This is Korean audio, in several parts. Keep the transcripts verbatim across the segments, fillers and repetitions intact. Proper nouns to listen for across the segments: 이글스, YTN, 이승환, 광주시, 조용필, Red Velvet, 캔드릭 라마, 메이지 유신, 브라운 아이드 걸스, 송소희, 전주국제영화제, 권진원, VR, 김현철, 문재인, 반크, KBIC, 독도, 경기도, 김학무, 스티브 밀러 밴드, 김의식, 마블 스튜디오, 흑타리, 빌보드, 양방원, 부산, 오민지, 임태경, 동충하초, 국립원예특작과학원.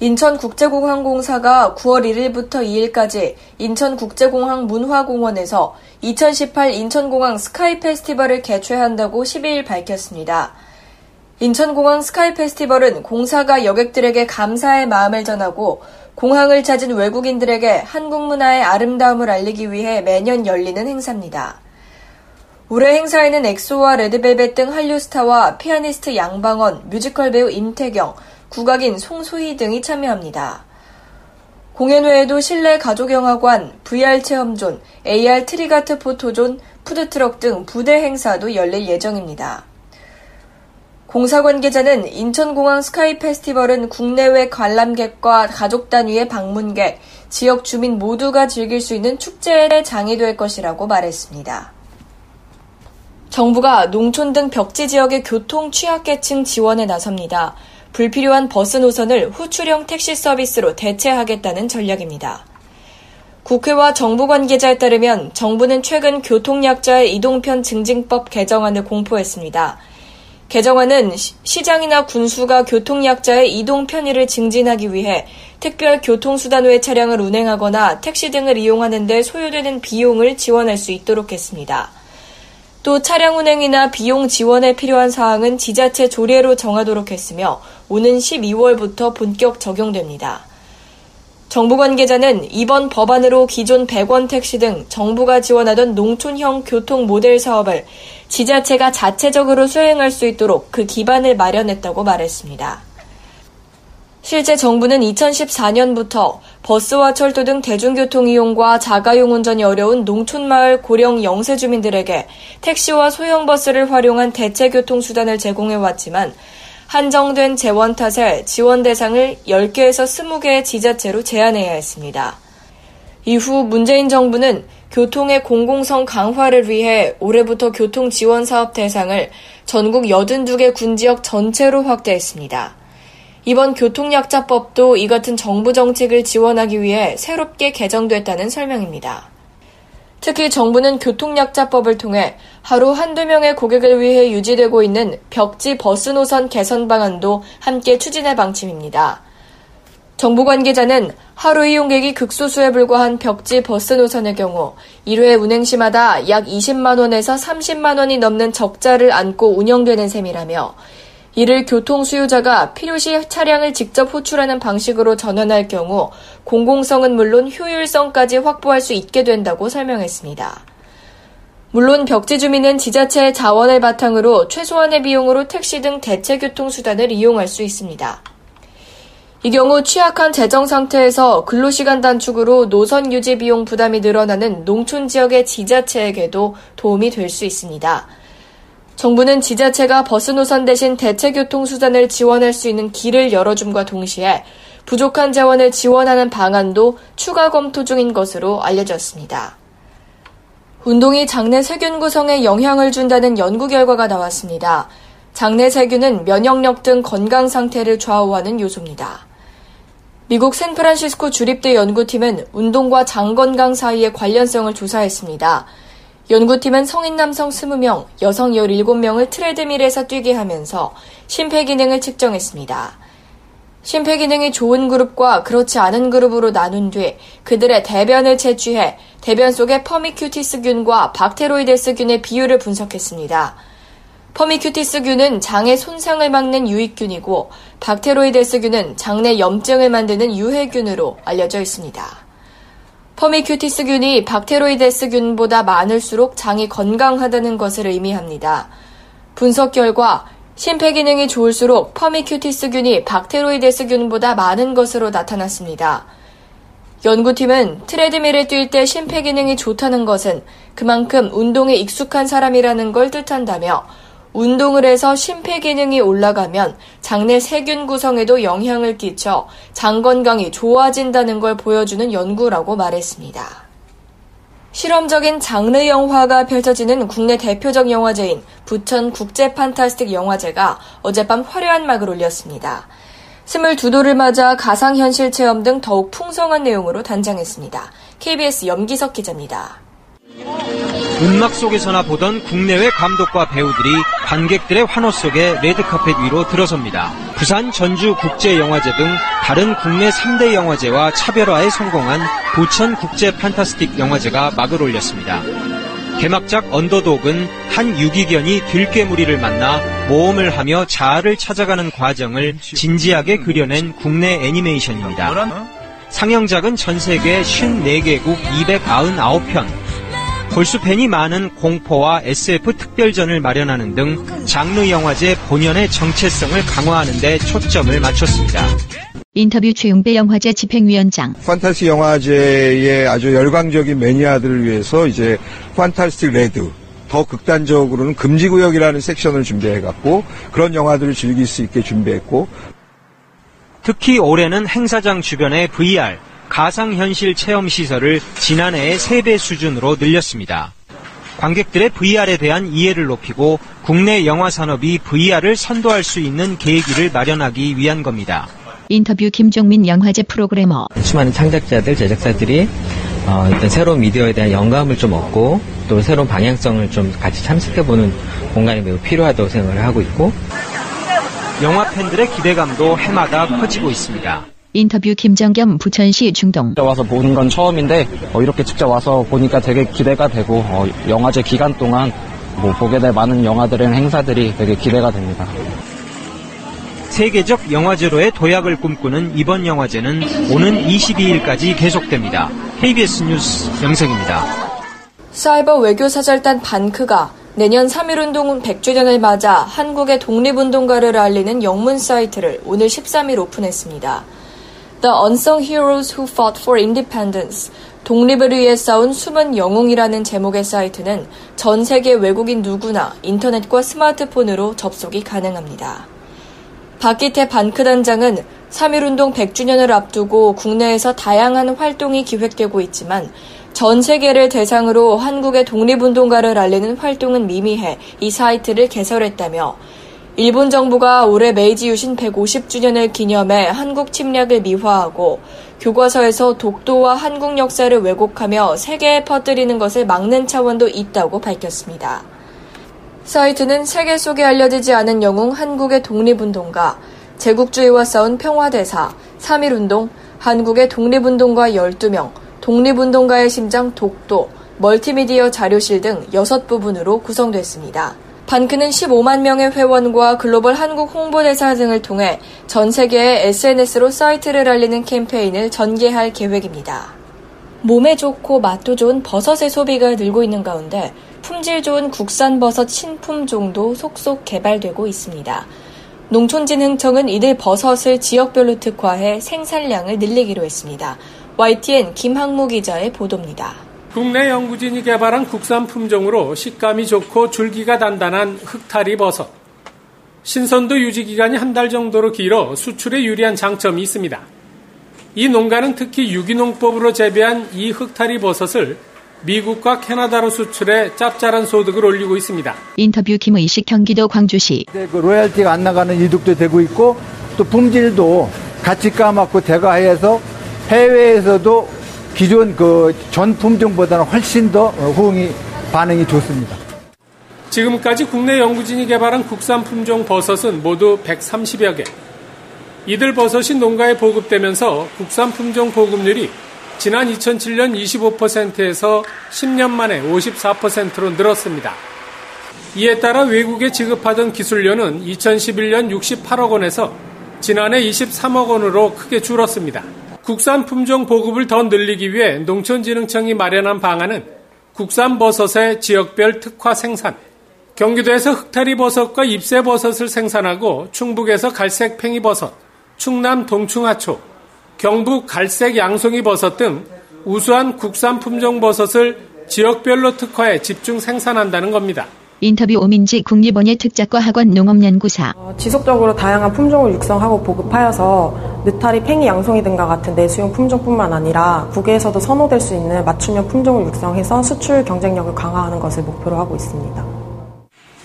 인천국제공항공사가 구월 일일부터 이일까지 인천국제공항 문화공원에서 이천십팔 인천공항 스카이 페스티벌을 개최한다고 십이일 밝혔습니다. 인천공항 스카이 페스티벌은 공사가 여객들에게 감사의 마음을 전하고 공항을 찾은 외국인들에게 한국 문화의 아름다움을 알리기 위해 매년 열리는 행사입니다. 올해 행사에는 엑소와 레드벨벳 등 한류 스타와 피아니스트 양방원, 뮤지컬 배우 임태경, 국악인 송소희 등이 참여합니다. 공연 외에도 실내 가족영화관, 브이알 체험존, 에이알 트리가트 포토존, 푸드트럭 등 부대 행사도 열릴 예정입니다. 공사 관계자는 인천공항 스카이 페스티벌은 국내외 관람객과 가족 단위의 방문객, 지역 주민 모두가 즐길 수 있는 축제의 장이 될 것이라고 말했습니다. 정부가 농촌 등 벽지 지역의 교통 취약계층 지원에 나섭니다. 불필요한 버스 노선을 후출형 택시 서비스로 대체하겠다는 전략입니다. 국회와 정부 관계자에 따르면 정부는 최근 교통약자의 이동편 증진법 개정안을 공포했습니다. 개정안은 시장이나 군수가 교통약자의 이동 편의를 증진하기 위해 특별 교통수단 외 차량을 운행하거나 택시 등을 이용하는 데 소요되는 비용을 지원할 수 있도록 했습니다. 또 차량 운행이나 비용 지원에 필요한 사항은 지자체 조례로 정하도록 했으며 오는 십이월부터 본격 적용됩니다. 정부 관계자는 이번 법안으로 기존 백원 택시 등 정부가 지원하던 농촌형 교통 모델 사업을 지자체가 자체적으로 수행할 수 있도록 그 기반을 마련했다고 말했습니다. 실제 정부는 이천십사년부터 버스와 철도 등 대중교통 이용과 자가용 운전이 어려운 농촌마을 고령 영세 주민들에게 택시와 소형버스를 활용한 대체교통수단을 제공해왔지만 한정된 재원 탓에 지원 대상을 열개에서 스무개의 지자체로 제한해야 했습니다. 이후 문재인 정부는 교통의 공공성 강화를 위해 올해부터 교통지원사업 대상을 전국 여든두개 군지역 전체로 확대했습니다. 이번 교통약자법도 이 같은 정부 정책을 지원하기 위해 새롭게 개정됐다는 설명입니다. 특히 정부는 교통약자법을 통해 하루 한두 명의 고객을 위해 유지되고 있는 벽지 버스 노선 개선 방안도 함께 추진할 방침입니다. 정부 관계자는 하루 이용객이 극소수에 불과한 벽지 버스 노선의 경우 일회 운행 시마다 약 이십만원에서 삼십만원이 넘는 적자를 안고 운영되는 셈이라며 이를 교통 수요자가 필요시 차량을 직접 호출하는 방식으로 전환할 경우 공공성은 물론 효율성까지 확보할 수 있게 된다고 설명했습니다. 물론 벽지 주민은 지자체의 자원을 바탕으로 최소한의 비용으로 택시 등 대체 교통수단을 이용할 수 있습니다. 이 경우 취약한 재정 상태에서 근로시간 단축으로 노선 유지 비용 부담이 늘어나는 농촌 지역의 지자체에게도 도움이 될 수 있습니다. 정부는 지자체가 버스 노선 대신 대체 교통수단을 지원할 수 있는 길을 열어줌과 동시에 부족한 재원을 지원하는 방안도 추가 검토 중인 것으로 알려졌습니다. 운동이 장내 세균 구성에 영향을 준다는 연구 결과가 나왔습니다. 장내 세균은 면역력 등 건강 상태를 좌우하는 요소입니다. 미국 샌프란시스코 주립대 연구팀은 운동과 장 건강 사이의 관련성을 조사했습니다. 연구팀은 성인 남성 스무명, 여성 열일곱명을 트레드밀에서 뛰게 하면서 심폐기능을 측정했습니다. 심폐기능이 좋은 그룹과 그렇지 않은 그룹으로 나눈 뒤 그들의 대변을 채취해 대변 속의 퍼미큐티스균과 박테로이데스균의 비율을 분석했습니다. 퍼미큐티스균은 장의 손상을 막는 유익균이고 박테로이데스균은 장내 염증을 만드는 유해균으로 알려져 있습니다. 퍼미큐티스균이 박테로이데스균보다 많을수록 장이 건강하다는 것을 의미합니다. 분석 결과 심폐기능이 좋을수록 퍼미큐티스균이 박테로이데스균보다 많은 것으로 나타났습니다. 연구팀은 트레드밀을 뛸 때 심폐기능이 좋다는 것은 그만큼 운동에 익숙한 사람이라는 걸 뜻한다며 운동을 해서 심폐 기능이 올라가면 장내 세균 구성에도 영향을 끼쳐 장 건강이 좋아진다는 걸 보여주는 연구라고 말했습니다. 실험적인 장르 영화가 펼쳐지는 국내 대표적 영화제인 부천 국제 판타스틱 영화제가 어젯밤 화려한 막을 올렸습니다. 스물두 도를 맞아 가상현실 체험 등 더욱 풍성한 내용으로 단장했습니다. 케이비에스 염기석 기자입니다. 음악 속에서나 보던 국내외 감독과 배우들이 관객들의 환호 속에 레드카펫 위로 들어섭니다. 부산 전주국제영화제 등 다른 국내 삼 대 영화제와 차별화에 성공한 부천국제판타스틱영화제가 막을 올렸습니다. 개막작 언더독은 한 유기견이 들깨무리를 만나 모험을 하며 자아를 찾아가는 과정을 진지하게 그려낸 국내 애니메이션입니다. 상영작은 전세계 오십사 개국 이백구십구 편, 골수팬이 많은 공포와 에스에프 특별전을 마련하는 등 장르 영화제 본연의 정체성을 강화하는 데 초점을 맞췄습니다. 인터뷰 최용배 영화제 집행위원장. 판타스틱 영화제의 아주 열광적인 매니아들을 위해서 이제 판타스틱 레드, 더 극단적으로는 금지구역이라는 섹션을 준비해갖고 그런 영화들을 즐길 수 있게 준비했고, 특히 올해는 행사장 주변의 브이알, 가상현실 체험 시설을 지난해의 세 배 수준으로 늘렸습니다. 관객들의 브이알에 대한 이해를 높이고 국내 영화 산업이 브이알을 선도할 수 있는 계기를 마련하기 위한 겁니다. 인터뷰 김종민 영화제 프로그래머. 수많은 창작자들, 제작사들이 어, 일단 새로운 미디어에 대한 영감을 좀 얻고 또 새로운 방향성을 좀 같이 참석해보는 공간이 매우 필요하다고 생각을 하고 있고, 영화 팬들의 기대감도 해마다 커지고 있습니다. 인터뷰 김정겸 부천시 중동. 직접 와서 보는 건 처음인데 어, 이렇게 직접 와서 보니까 되게 기대가 되고 어, 영화제 기간 동안 뭐 보게 될 많은 영화들의 행사들이 되게 기대가 됩니다. 세계적 영화제로의 도약을 꿈꾸는 이번 영화제는 오는 이십이 일까지 계속됩니다. 케이비에스 뉴스 영석입니다. 사이버 외교 사절단 반크가 내년 삼일운동 백 주년을 맞아 한국의 독립운동가를 알리는 영문 사이트를 오늘 십삼 일 오픈했습니다. The Unsung Heroes Who Fought for Independence, 독립을 위해 싸운 숨은 영웅이라는 제목의 사이트는 전 세계 외국인 누구나 인터넷과 스마트폰으로 접속이 가능합니다. 박기태 반크 단장은 삼일운동 백 주년을 앞두고 국내에서 다양한 활동이 기획되고 있지만 전 세계를 대상으로 한국의 독립운동가를 알리는 활동은 미미해 이 사이트를 개설했다며, 일본 정부가 올해 메이지 유신 백오십 주년을 기념해 한국 침략을 미화하고 교과서에서 독도와 한국 역사를 왜곡하며 세계에 퍼뜨리는 것을 막는 차원도 있다고 밝혔습니다. 사이트는 세계 속에 알려지지 않은 영웅 한국의 독립운동가, 제국주의와 싸운 평화대사, 삼일운동, 한국의 독립운동가 열두 명, 독립운동가의 심장 독도, 멀티미디어 자료실 등 여섯 부분으로 구성됐습니다. 반크는 십오만 명의 회원과 글로벌 한국 홍보대사 등을 통해 전 세계의 에스엔에스로 사이트를 알리는 캠페인을 전개할 계획입니다. 몸에 좋고 맛도 좋은 버섯의 소비가 늘고 있는 가운데 품질 좋은 국산 버섯 신품종도 속속 개발되고 있습니다. 농촌진흥청은 이들 버섯을 지역별로 특화해 생산량을 늘리기로 했습니다. 와이티엔 김학무 기자의 보도입니다. 국내 연구진이 개발한 국산 품종으로 식감이 좋고 줄기가 단단한 흑타리 버섯. 신선도 유지 기간이 한 달 정도로 길어 수출에 유리한 장점이 있습니다. 이 농가는 특히 유기농법으로 재배한 이 흑타리 버섯을 미국과 캐나다로 수출해 짭짤한 소득을 올리고 있습니다. 인터뷰 김의식 경기도 광주시. 그 로얄티가 안 나가는 이득도 되고 있고 또 품질도 같이 까맣고 대가해서 해외에서도 기존 그 전 품종보다는 훨씬 더 호응이 반응이 좋습니다. 지금까지 국내 연구진이 개발한 국산 품종 버섯은 모두 백삼십여 개. 이들 버섯이 농가에 보급되면서 국산 품종 보급률이 지난 이천칠 년 이십오 퍼센트에서 십 년 만에 오십사 퍼센트로 늘었습니다. 이에 따라 외국에 지급하던 기술료는 이천십일 년 육십팔억 원에서 지난해 이십삼억 원으로 크게 줄었습니다. 국산 품종 보급을 더 늘리기 위해 농촌진흥청이 마련한 방안은 국산 버섯의 지역별 특화 생산, 경기도에서 흑타리 버섯과 잎새 버섯을 생산하고 충북에서 갈색팽이 버섯, 충남 동충하초, 경북 갈색양송이 버섯 등 우수한 국산 품종 버섯을 지역별로 특화해 집중 생산한다는 겁니다. 인터뷰 오민지 국립원예특작과학원 농업연구사. 어, 지속적으로 다양한 품종을 육성하고 보급하여서 느타리, 팽이, 양송이 등과 같은 내수용 품종뿐만 아니라 국외에서도 선호될 수 있는 맞춤형 품종을 육성해서 수출 경쟁력을 강화하는 것을 목표로 하고 있습니다.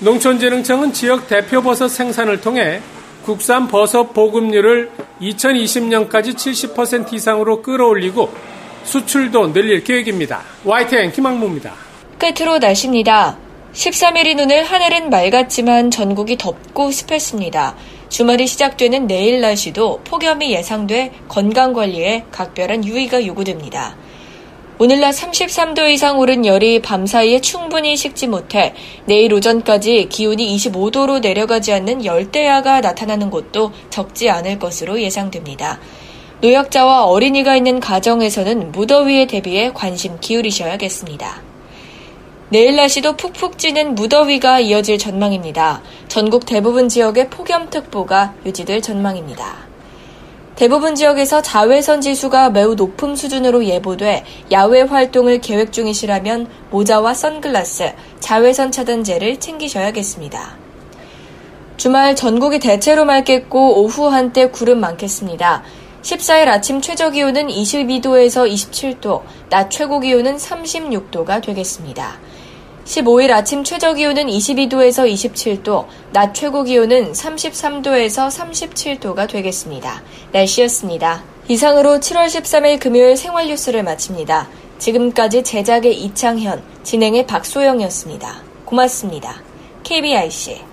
농촌진흥청은 지역 대표 버섯 생산을 통해 국산 버섯 보급률을 이천이십 년까지 칠십 퍼센트 이상으로 끌어올리고 수출도 늘릴 계획입니다. 와이티엔 김학무입니다. 끝으로 날씨입니다. 십삼 일인 오늘 하늘은 맑았지만 전국이 덥고 습했습니다. 주말이 시작되는 내일 날씨도 폭염이 예상돼 건강관리에 각별한 유의가 요구됩니다. 오늘 낮 삼십삼 도 이상 오른 열이 밤사이에 충분히 식지 못해 내일 오전까지 기온이 이십오 도로 내려가지 않는 열대야가 나타나는 곳도 적지 않을 것으로 예상됩니다. 노약자와 어린이가 있는 가정에서는 무더위에 대비해 관심 기울이셔야겠습니다. 내일 날씨도 푹푹 찌는 무더위가 이어질 전망입니다. 전국 대부분 지역에 폭염특보가 유지될 전망입니다. 대부분 지역에서 자외선 지수가 매우 높은 수준으로 예보돼 야외 활동을 계획 중이시라면 모자와 선글라스, 자외선 차단제를 챙기셔야겠습니다. 주말 전국이 대체로 맑겠고 오후 한때 구름 많겠습니다. 십사 일 아침 최저기온은 이십이 도에서 이십칠 도, 낮 최고기온은 삼십육 도가 되겠습니다. 십오 일 아침 최저기온은 이십이 도에서 이십칠 도, 낮 최고기온은 삼십삼 도에서 삼십칠 도가 되겠습니다. 날씨였습니다. 이상으로 칠월 십삼 일 금요일 생활뉴스를 마칩니다. 지금까지 제작의 이창현, 진행의 박소영이었습니다. 고맙습니다. 케이비아이씨